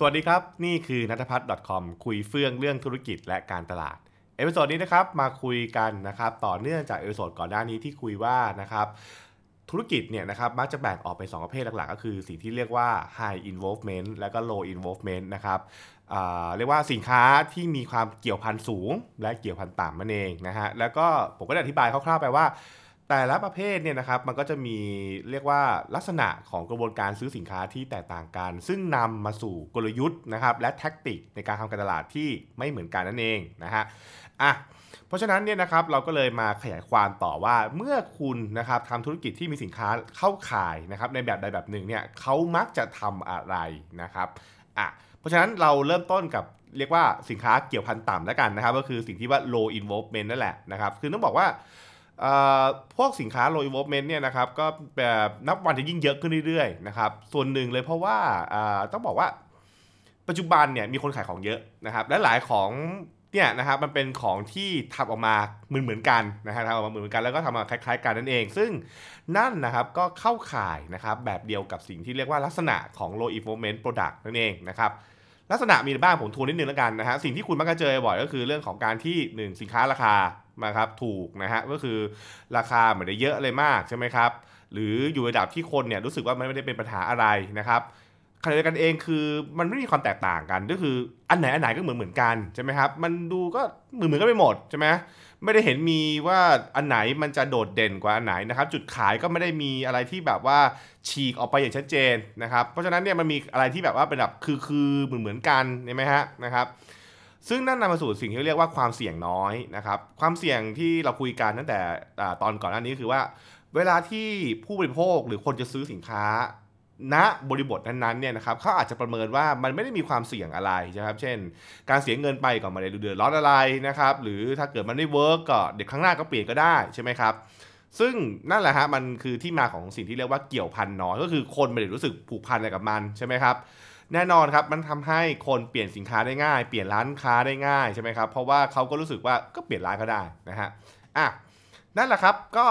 สวัสดีครับนี่คือnattapat.com คุยเฟื่องเรื่องธุรกิจและการตลาดเอพิโซดนี้นะครับมาคุยกันนะครับต่อเนื่องจากเอพิโซดก่อนหน้านี้ที่คุยว่านะครับธุรกิจเนี่ยนะครับมักจะแบ่งออกเป็น2ประเภทหลักๆก็คือสิ่งที่เรียกว่า high involvement และก็ low involvement นะครับเรียกว่าสินค้าที่มีความเกี่ยวพันสูงและเกี่ยวพันต่ำนั่นเองนะฮะแล้วก็ผมก็ได้อธิบายคร่าวๆไปว่าแต่ละประเภทเนี่ยนะครับมันก็จะมีเรียกว่าลักษณะของกระบวนการซื้อสินค้าที่แตกต่างกันซึ่งนำมาสู่กลยุทธ์นะครับและแท็กติกในการทำการตลาดที่ไม่เหมือนกันนั่นเองนะฮะเพราะฉะนั้นเนี่ยนะครับเราก็เลยมาขยายความต่อว่าเมื่อคุณนะครับทำธุรกิจที่มีสินค้าเข้าขายนะครับในแบบใดแบบหนึ่งเนี่ยเขามักจะทำอะไรนะครับเพราะฉะนั้นเราเริ่มต้นกับเรียกว่าสินค้าเกี่ยวพันต่ำแล้วกันนะครับก็คือสิ่งที่ว่า low involvement นั่นแหละนะครับคือต้องบอกว่าพวกสินค้า low involvement เนี่ยนะครับก็แบบนับวันจะยิ่งเยอะขึ้นเรื่อยๆนะครับส่วนหนึ่งเลยเพราะว่าต้องบอกว่าปัจจุบันเนี่ยมีคนขายของเยอะนะครับและหลายของเนี่ยนะครับมันเป็นของที่ทำออกมาเหมือนกันนะฮะทำออกมาเหมือนกันแล้วก็ทำมาคล้ายๆกันนั่นเองซึ่งนั่นนะครับก็เข้าข่ายนะครับแบบเดียวกับสิ่งที่เรียกว่าลักษณะของ low involvement product นั่นเองนะครับลักษณะมีบ้างผมทวนนิดนึงแล้วกันนะฮะสิ่งที่คุณมักจะเจอบ่อยก็คือเรื่องของการที่1สินค้าราคานะครับถูกนะฮะก็คือราคาไม่ได้เยอะเลยมากใช่ไหมครับหรืออยู่ระดับที่คนเนี่ยรู้สึกว่ามันไม่ได้เป็นปัญหาอะไรนะครับขณะเดียวกันเองคือมันไม่มีความแตกต่างกันก็คืออันไหนก็เหมือนกันใช่ไหมครับมันดูก็เหมือนกันไปหมดใช่ไหมไม่ได้เห็นมีว่าอันไหนมันจะโดดเด่นกว่าอันไหนนะครับจุดขายก็ไม่ได้มีอะไรที่แบบว่าฉีกออกไปอย่างชัดเจนนะครับเพราะฉะนั้นเนี่ยมันมีอะไรที่แบบว่าเป็นแบบคือเหมือนกันใช่ไหมฮะนะครับซึ่งนั่นนำมาสู่สิ่งที่เรียกว่าความเสี่ยงน้อยนะครับความเสี่ยงที่เราคุยกันตั้งแต่ตอนก่อนหน้านี้คือว่าเวลาที่ผู้บริโภคหรือคนจะซื้อสินค้าณบริบทนั้นๆเนี่ยนะครับเขาอาจจะประเมินว่ามันไม่ได้มีความเสี่ยงอะไรนะครับเช่นการเสียเงินไปก็ไม่ได้เดือดร้อนอะไรนะครับหรือถ้าเกิดมันไม่เวิร์กก็เดี๋ยวครั้งหน้าก็เปลี่ยนก็ได้ใช่ไหมครับซึ่งนั่นแหละฮะมันคือที่มาของสิ่งที่เรียกว่าเกี่ยวพันน้อยก็คือคนไม่ได้รู้สึกผูกพันอะไรกับมันใช่ไหมครับแน่นอนครับมันทำให้คนเปลี่ยนสินค้าได้ง่ายเปลี่ยนร้านค้าได้ง่ายใช่ไหมครับเพราะว่าเขาก็รู้สึกว่าก็เปลี่ยนร้านก็ได้นะฮะนั่นแหละครับก็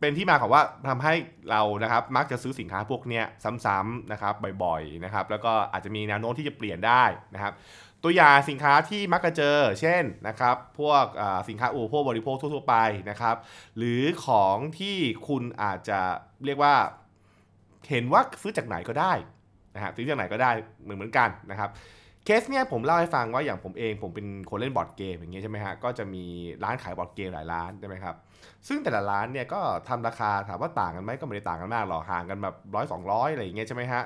เป็นที่มาของว่าทำให้เรานะครับมักจะซื้อสินค้าพวกเนี้ยซ้ำๆนะครับบ่อยๆนะครับแล้วก็อาจจะมีแนวโน้มที่จะเปลี่ยนได้นะครับตัวอย่างสินค้าที่มักจะเจอเช่นนะครับพวกสินค้าอุปโภคบริโภคทั่วๆไปนะครับหรือของที่คุณอาจจะเรียกว่าเห็นว่าซื้อจากไหนก็ได้นะฮะซื้อจากไหนก็ได้เหมือนกันนะครับเคสเนี่ยผมเล่าให้ฟังว่าอย่างผมเองผมเป็นคนเล่นบอร์ดเกมอย่างเงี้ยใช่ไหมฮะก็จะมีร้านขายบอร์ดเกมหลายร้านใช่ไหมครับซึ่งแต่ละร้านเนี่ยก็ทำราคาถามว่าต่างกันไหมก็ไม่ได้ต่างกันมากหรอกห่างกันแบบ100-200อะไรอย่างเงี้ยใช่ไหมฮะ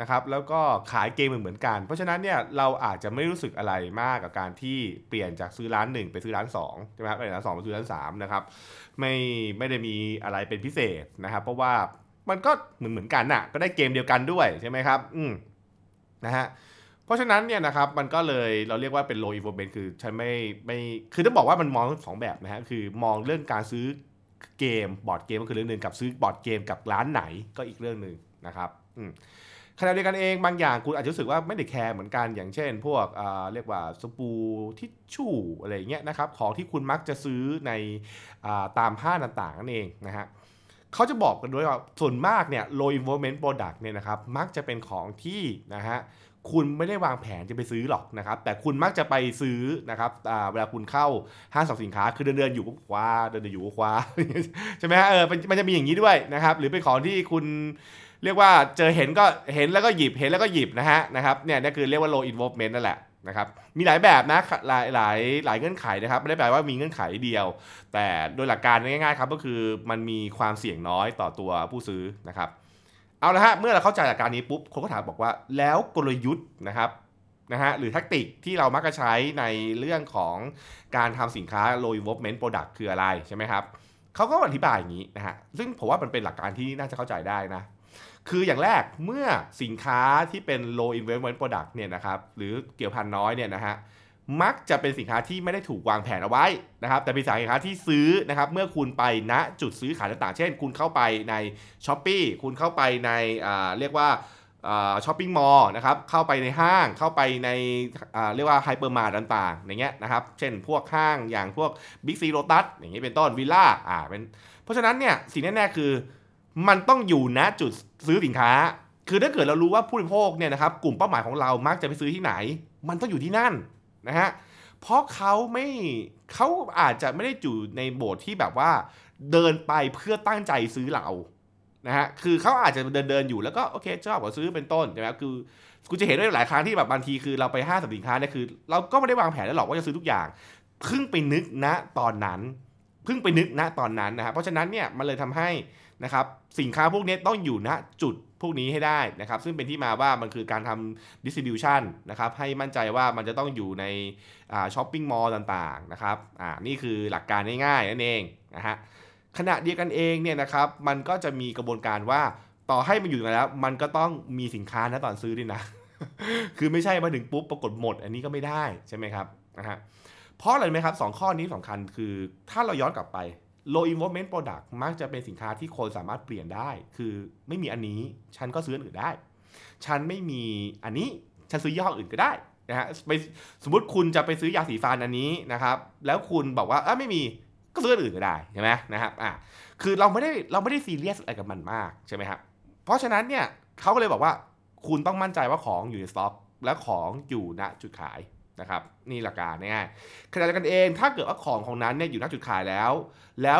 นะครับแล้วก็ขายเกมเหมือนกันเพราะฉะนั้นเนี่ยเราอาจจะไม่รู้สึกอะไรมากกับการที่เปลี่ยนจากซื้อร้าน1ไปซื้อร้าน2ใช่ไหมครับไปร้าน2ไปซื้อร้าน3นะครับไม่ได้มีอะไรเป็นพิเศษนะครับเพราะว่ามันก็เหมือนกันน่ะก็ได้เกมเดียวกันด้วยใช่ไหมครับนะฮะเพราะฉะนั้นเนี่ยนะครับมันก็เลยเราเรียกว่าเป็น low involvement คือฉันไม่คือต้องบอกว่ามันมองสองแบบนะฮะคือมองเรื่องการซื้อเกมบอร์ดเกมก็คือเรื่องนึงกับซื้อบอร์ดเกมกับร้านไหนก็อีกเรื่องนึงนะครับขณะเดียวกันเองบางอย่างคุณอาจจะรู้สึกว่าไม่ได้แคร์เหมือนกันอย่างเช่นพวกเรียกว่าสปู่ทิชชู่อะไรอย่างเงี้ยนะครับของที่คุณมักจะซื้อในตามห้างต่างๆนั่นเองนะฮะเขาจะบอกกันด้วยว่าส่วนมากเนี่ย low involvement product เนี่ยนะครับมักจะเป็นของที่นะฮะคุณไม่ได้วางแผนจะไปซื้อหรอกนะครับแต่คุณมักจะไปซื้อนะครับเวลาคุณเข้าห้างสรรพสินค้าคือเดินๆอยู่ก็คว้าเดินอยู่ก็คว้า ใช่ไหมฮะมันจะมีอย่างนี้ด้วยนะครับหรือเป็นของที่คุณเรียกว่าเจอเห็นก็เห็นแล้วก็หยิบเห็นแล้วก็หยิบนะครับเนี่ยนั่นคือเรียกว่า low involvement นั่นแหละนะครับมีหลายแบบนะหลายเงื่อนไขนะครับไม่ได้แปลว่ามีเงื่อนไขเดียวแต่โดยหลักการง่ายๆครับก็คือมันมีความเสี่ยงน้อยต่อตัวผู้ซื้อนะครับเอาละฮะเมื่อเราเข้าใจหลักการนี้ปุ๊บคนก็ถามบอกว่าแล้วกลยุทธ์นะครับนะฮะหรือแทคติกที่เรามักจะใช้ในเรื่องของการทำสินค้า low involvement product คืออะไรใช่ไหมครับเขาก็อธิบายอย่างนี้นะฮะซึ่งผมว่ามันเป็นหลักการที่น่าจะเข้าใจได้นะคืออย่างแรกเมื่อสินค้าที่เป็น low involvement product เนี่ยนะครับหรือเกี่ยวพันน้อยเนี่ยนะฮะมักจะเป็นสินค้าที่ไม่ได้ถูกวางแผนเอาไว้นะครับแต่เป็นสินค้าที่ซื้อนะครับเมื่อคุณไปณจุดซื้อขายต่างๆเช่นคุณเข้าไปใน Shopee คุณเข้าไปในเรียกว่าshopping mall นะครับเข้าไปในห้างเข้าไปในเรียกว่า hypermart ต่างๆอย่างเงี้ยนะครับเช่นพวกห้างอย่างพวก Big C Lotus อย่างนี้เป็นต้น Villa เป็นเพราะฉะนั้นเนี่ยสิ่งแน่ๆคือมันต้องอยู่ณจุดซื้อสินค้า คือถ้าเกิดเรารู้ว่าผู้บริโภคเนี่ยนะครับกลุ่มเป้าหมายของเรามักจะไปซื้อที่ไหนมันต้องอยู่ที่นั่นนะฮะเพราะเขาอาจจะไม่ได้อยู่ในโบสถ์ที่แบบว่าเดินไปเพื่อตั้งใจซื้อเรานะฮะคือเขาอาจจะเดินอยู่แล้วก็โอเคชอบก็ซื้อเป็นต้นใช่ไหมคือกูจะเห็นได้หลายครั้งที่แบบบางทีคือเราไปห้างสรรพสินค้าเนี่ยคือเราก็ไม่ได้วางแผนแล้วหรอกว่าจะซื้อทุกอย่างเพิ่งไปนึกณตอนนั้นนะครับเพราะฉะนั้นเนี่ยมันเลยทำให้นะครับสินค้าพวกนี้ต้องอยู่ณจุดพวกนี้ให้ได้นะครับซึ่งเป็นที่มาว่ามันคือการทำ distribution นะครับให้มั่นใจว่ามันจะต้องอยู่ในshopping mall ต่างๆนะครับนี่คือหลักการง่ายๆนั่นเองนะฮะขณะเดียวกันเองเนี่ยนะครับมันก็จะมีกระบวนการว่าต่อให้มันอยู่กันแล้วมันก็ต้องมีสินค้าณตอนซื้อด้วยนะ คือไม่ใช่มาถึงปุ๊บปรากฏหมดอันนี้ก็ไม่ได้ใช่ไหมครับนะฮะเพราะอะไรไหมครับ2ข้อนี้สำคัญคือถ้าเราย้อนกลับไป Low Involvement Product มักจะเป็นสินค้าที่คนสามารถเปลี่ยนได้คือไม่มีอันนี้ฉันก็ซื้ออันอื่นได้ฉันไม่มีอันนี้ฉันซื้อยี่ห้ออื่นก็ได้นะฮะสมมติคุณจะไปซื้อยาสีฟันอันนี้นะครับแล้วคุณบอกว่าไม่มีก็ซื้ออันอื่นก็ได้ใช่ไหมนะครับคือเราไม่ได้ซีเรียสอะไรกับมันมากใช่ไหมครับเพราะฉะนั้นเนี่ยเขาก็เลยบอกว่าคุณต้องมั่นใจว่าของอยู่ในสต็อกและของอยู่ณจุดขายนะครับนี่หลักการง่ายๆขณะเดียวกันเองถ้าเกิดว่าของนั้นเนี่ยอยู่ณจุดขายแล้ว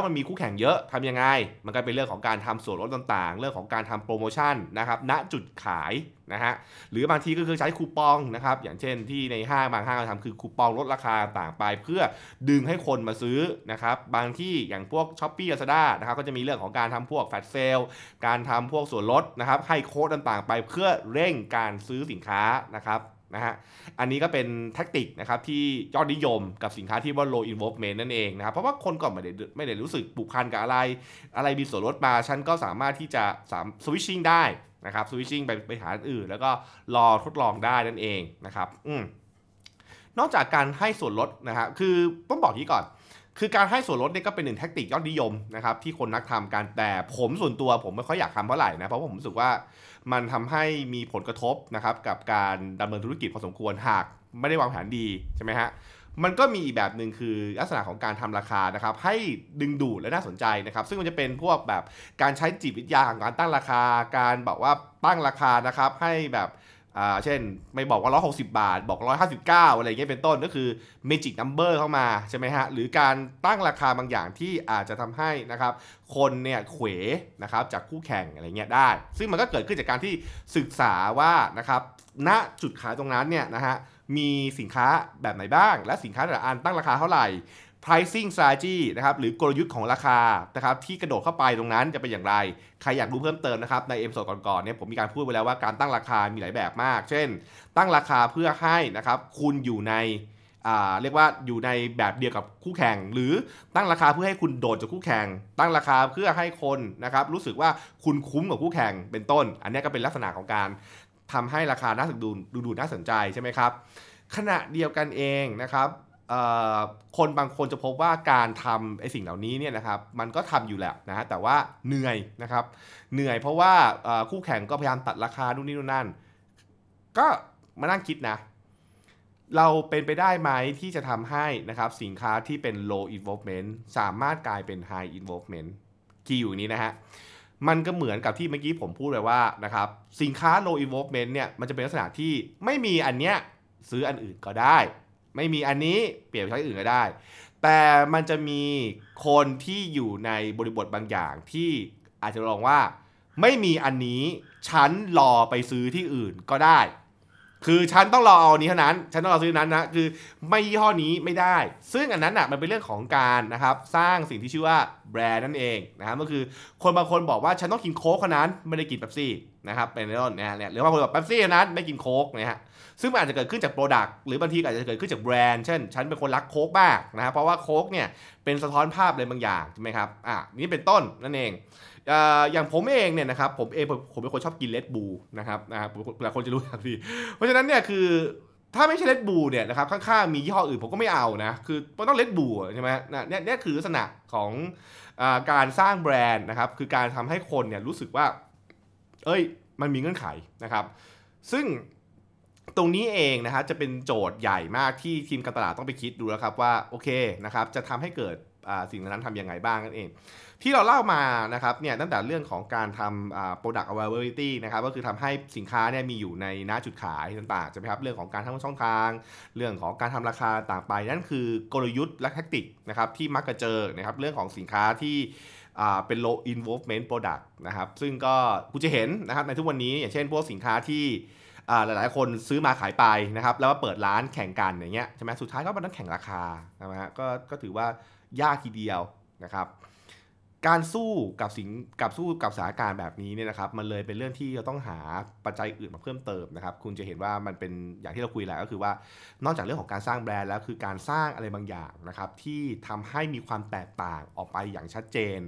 มันมีคู่แข่งเยอะทำยังไงมันก็เป็นเรื่องของการทำส่วนลดต่างๆเรื่องของการทำโปรโมชั่นนะครับณจุดขายนะฮะหรือบางทีก็คือใช้คูปองนะครับอย่างเช่นที่ในห้างบางห้างทำคือคูปองลดราคาต่างไปเพื่อดึงให้คนมาซื้อนะครับบางที่อย่างพวก Shopee Lazada นะครับก็จะมีเรื่องของการทำพวกแฟลชเซลการทำพวกส่วนลดนะครับให้โค้ดต่างๆไปเพื่อเร่งการซื้อสินค้านะครับนะฮะอันนี้ก็เป็นแท็กติกนะครับที่ยอดนิยมกับสินค้าที่ว่า low involvement นั่นเองนะครับเพราะว่าคนก็ไม่ได้รู้สึกผูกพันกับอะไรมีส่วนลดมาฉันก็สามารถที่จะswitching ได้นะครับ switching ไปหาอื่นแล้วก็รอทดลองได้นั่นเองนะครับนอกจากการให้ส่วนลดนะฮะคือต้องบอกนี้ก่อนคือการให้ส่วนลดเนี่ยก็เป็นหนึ่งแท็กติกยอดนิยมนะครับที่คนนักทำกันแต่ผมส่วนตัวผมไม่ค่อยอยากทำเท่าไหร่นะเพราะผมรู้สึกว่ามันทำให้มีผลกระทบนะครับกับการดำเนินธุรกิจพอสมควรหากไม่ได้วางแผนดีใช่ไหมฮะมันก็มีอีกแบบนึงคือลักษณะของการทำราคานะครับให้ดึงดูดและน่าสนใจนะครับซึ่งมันจะเป็นพวกแบบการใช้จิตวิทยาของการตั้งราคาการบอกว่าตั้งราคานะครับให้แบบเช่นไม่บอกว่า160บาทบอก159อะไรเงี้ยเป็นต้นก็คือ magic number เข้ามาใช่ไหมฮะหรือการตั้งราคาบางอย่างที่อาจจะทำให้นะครับคนเนี่ยเขวนะครับจากคู่แข่งอะไรเงี้ยได้ซึ่งมันก็เกิดขึ้นจากการที่ศึกษาว่านะครับณจุดขายตรงนั้นเนี่ยนะฮะมีสินค้าแบบไหนบ้างและสินค้าแต่ละอันตั้งราคาเท่าไหร่ pricing strategy นะครับหรือกลยุทธ์ของราคานะครับที่กระโดดเข้าไปตรงนั้นจะเป็นอย่างไรใครอยากรู้เพิ่มเติมนะครับในเอพิโซดก่อนๆเนี่ยผมมีการพูดไว้แล้วว่าการตั้งราคามีหลายแบบมากเช่นตั้งราคาเพื่อให้นะครับคุณอยู่ในเรียกว่าอยู่ในแบบเดียวกับคู่แข่งหรือตั้งราคาเพื่อให้คุณโดดจากคู่แข่งตั้งราคาเพื่อให้คนนะครับรู้สึกว่าคุณคุ้มกับคู่แข่งเป็นต้นอันนี้ก็เป็นลักษณะของการทำให้ราคาน่าสนใจดูน่าสนใจใช่ไหมครับขณะเดียวกันเองนะครับคนบางคนจะพบว่าการทำไอ้สิ่งเหล่านี้เนี่ยนะครับมันก็ทำอยู่แหละนะแต่ว่าเหนื่อยนะครับเหนื่อยเพราะว่าคู่แข่งก็พยายามตัดราคานู่นนี่นั่นก็มานั่งคิดนะเราเป็นไปได้ไหมที่จะทำให้นะครับสินค้าที่เป็น low involvement สามารถกลายเป็น high involvement ที่อยู่นี้นะฮะมันก็เหมือนกับที่เมื่อกี้ผมพูดไปว่านะครับสินค้า low involvement เนี่ยมันจะเป็นลักษณะที่ไม่มีอันเนี้ยซื้ออันอื่นก็ได้ไม่มีอันนี้เปลี่ยนไปใช้อื่นก็ได้แต่มันจะมีคนที่อยู่ในบริบทบางอย่างที่อาจจะลองว่าไม่มีอันนี้ฉันรอไปซื้อที่อื่นก็ได้คือฉันต้องรอเอานี้เท่านั้นฉันต้องรอซื้อนั้นนะคือไม่ยี่ห้อนี้ไม่ได้ซึ่งอันนั้นอ่ะมันเป็นเรื่องของการนะครับสร้างสิ่งที่ชื่อว่าแบรนด์นั่นเองนะครับก็คือคนบางคนบอกว่าฉันต้องกินโค้กเท่านั้นไม่ได้กินเป๊ปซี่นะครับเป็นต้นเนี่ยหรือว่าคนแบบเป๊ปซี่เท่านั้นไม่กินโค้กนะฮะซึ่งมันอาจจะเกิดขึ้นจากโปรดักต์หรือบางทีอาจจะเกิดขึ้นจากแบรนด์เช่นฉันเป็นคนรักโค้กมากนะครับเพราะว่าโค้กเนี่ยเป็นสะท้อนภาพอะไรบางอย่างใช่ไหมครับนี่เป็นต้นนั่นเองอย่างผมเองเนี่ยนะครับผมเป็นคนชอบกินเรดบูลนะครับหลายคนจะรู้ครับพี่เพราะฉะนั้นเนี่ยคือถ้าไม่ใช่เรดบูลเนี่ยนะครับข้างๆมียี่ห้ออื่นผมก็ไม่เอานะคือมันต้องเรดบูลใช่ไหมเนี่ยคือลักษณะของการสร้างแบรนด์นะครับคือการทำให้คนเนี่ยรู้สึกว่ามันมีเงื่อนไขนะครับซึ่ง ตรงนี้เองนะครับจะเป็นโจทย์ใหญ่มากที่ทีมการตลาดต้องไปคิดดูแล้วครับว่าโอเคนะครับจะทำให้เกิดสิ่งนั้นทำยังไงบ้างนั่นเองที่เราเล่ามานะครับเนี่ยตั้งแต่เรื่องของการทำ product availability นะครับก็คือทำให้สินค้าเนี่ยมีอยู่ในหน้าจุดขายต่างๆใช่ไหมครับเรื่องของการทำช่องทางเรื่องของการทำราคาต่างไปนั่นคือกลยุทธ์และแทคติกนะครับที่มักจะเจอนะครับเรื่องของสินค้าที่เป็น low involvement product นะครับซึ่งก็คุณจะเห็นนะครับในทุกวันนี้อย่างเช่นพวกสินค้าที่หลายๆคนซื้อมาขายไปนะครับแล้วมาเปิดร้านแข่งกันอย่างเงี้ยใช่ไหมสุดท้ายก็มันต้องแข่งราคาใช่ไหมฮะก็ถือว่ายากทีเดียวนะครับการสู้กับสถานการณ์แบบนี้เนี่ยนะครับมันเลยเป็นเรื่องที่เราต้องหาปัจจัยอื่นมาเพิ่มเติมนะครับคุณจะเห็นว่ามันเป็นอย่างที่เราคุยแหละก็คือว่านอกจากเรื่องของการสร้างแบรนด์แล้วคือการสร้างอะไรบางอย่างนะครับที่ทำให้มีความแตกต่างออกไปอย่างชัดเจน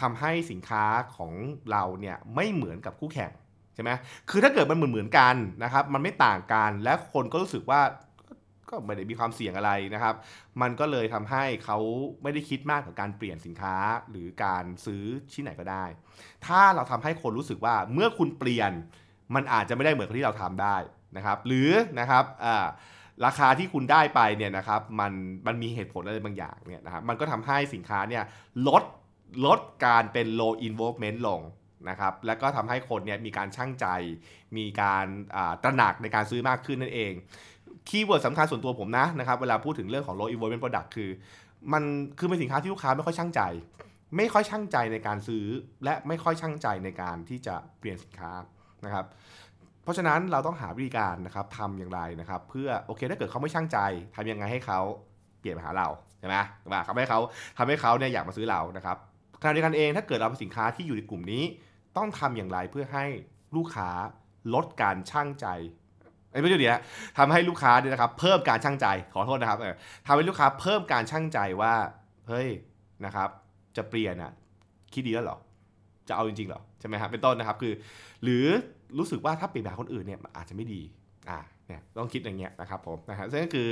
ทำให้สินค้าของเราเนี่ยไม่เหมือนกับคู่แข่งใช่ไหมคือถ้าเกิดมันเหมือนกันนะครับมันไม่ต่างกันและคนก็รู้สึกว่าก็ไม่ได้มีความเสี่ยงอะไรนะครับมันก็เลยทำให้เขาไม่ได้คิดมากกับการเปลี่ยนสินค้าหรือการซื้อชิ้นไหนก็ได้ถ้าเราทำให้คนรู้สึกว่าเมื่อคุณเปลี่ยนมันอาจจะไม่ได้เหมือนที่เราทำได้นะครับหรือนะครับราคาที่คุณได้ไปเนี่ยนะครับมันมีเหตุผลอะไรบางอย่างเนี่ยนะครับมันก็ทำให้สินค้าเนี่ยลดการเป็น low involvement ลงนะครับแล้วก็ทำให้คนเนี่ยมีการชั่งใจมีการตระหนักในการซื้อมากขึ้นนั่นเองคีย์เวิร์ดสำคัญส่วนตัวผมนะครับเวลาพูดถึงเรื่องของ low involvement product คือเป็นสินค้าที่ลูกค้าไม่ค่อยชั่งใจในการซื้อและไม่ค่อยชั่งใจในการที่จะเปลี่ยนสินค้านะครับเพราะฉะนั้นเราต้องหาวิธีการนะครับทำอย่างไรนะครับเพื่อโอเคถ้าเกิดเขาไม่ชั่งใจทำยังไงให้เขาเปลี่ยนมาหาเราใช่ไหมว่าทำให้เขาเนี่ยอยากมาซื้อเรานะครับขณะเดียวกันเองถ้าเกิดเราเป็นสินค้าที่อยู่ในกลุ่มนี้ต้องทำอย่างไรเพื่อให้ลูกค้าลดการชั่งใจไม่ใช่เดี๋ยวทำให้ลูกค้าเนี่ยนะครับเพิ่มการชั่งใจขอโทษนะครับทำให้ลูกค้าเพิ่มการชั่งใจว่าเฮ้ยนะครับจะเปลี่ยนนะคิดดีแล้วเหรอจะเอาจริงๆเหรอใช่ไหมครับเป็นต้นนะครับคือหรือรู้สึกว่าถ้าเปลี่ยนแบบคนอื่นเนี่ยอาจจะไม่ดีเนี่ยต้องคิดอย่างเงี้ยนะครับผมนะฮะซึ่งก็คือ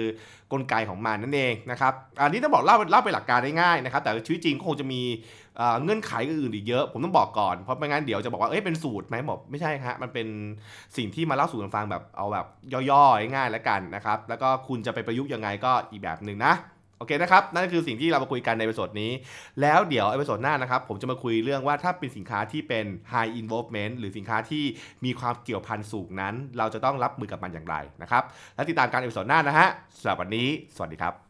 กลไกของมันนั่นเองนะครับอันนี้ต้องบอกเล่าไปหลักการได้ง่ายนะครับแต่ชีวิตจริงคงจะมีเงื่อนไขอื่นอีกเยอะผมต้องบอกก่อนเพราะไม่งั้นเดี๋ยวจะบอกว่าเอ้ยเป็นสูตรไหมบอกไม่ใช่ครับมันเป็นสิ่งที่มาเล่าสู่กันฟังแบบเอาแบบย่อๆง่ายๆแล้วกันนะครับแล้วก็คุณจะไปประยุกต์ยังไงก็อีกแบบนึงนะโอเคนะครับนั่นคือสิ่งที่เรามาคุยกันในเอพิโซดนี้แล้วเดี๋ยวเอพิโซดหน้านะครับผมจะมาคุยเรื่องว่าถ้าเป็นสินค้าที่เป็น high involvement หรือสินค้าที่มีความเกี่ยวพันสูงนั้นเราจะต้องรับมือกับมันอย่างไรนะครับและติดตามการเอพิโซดหน้านะฮะสำหรับวันนี้สวัสดีครับ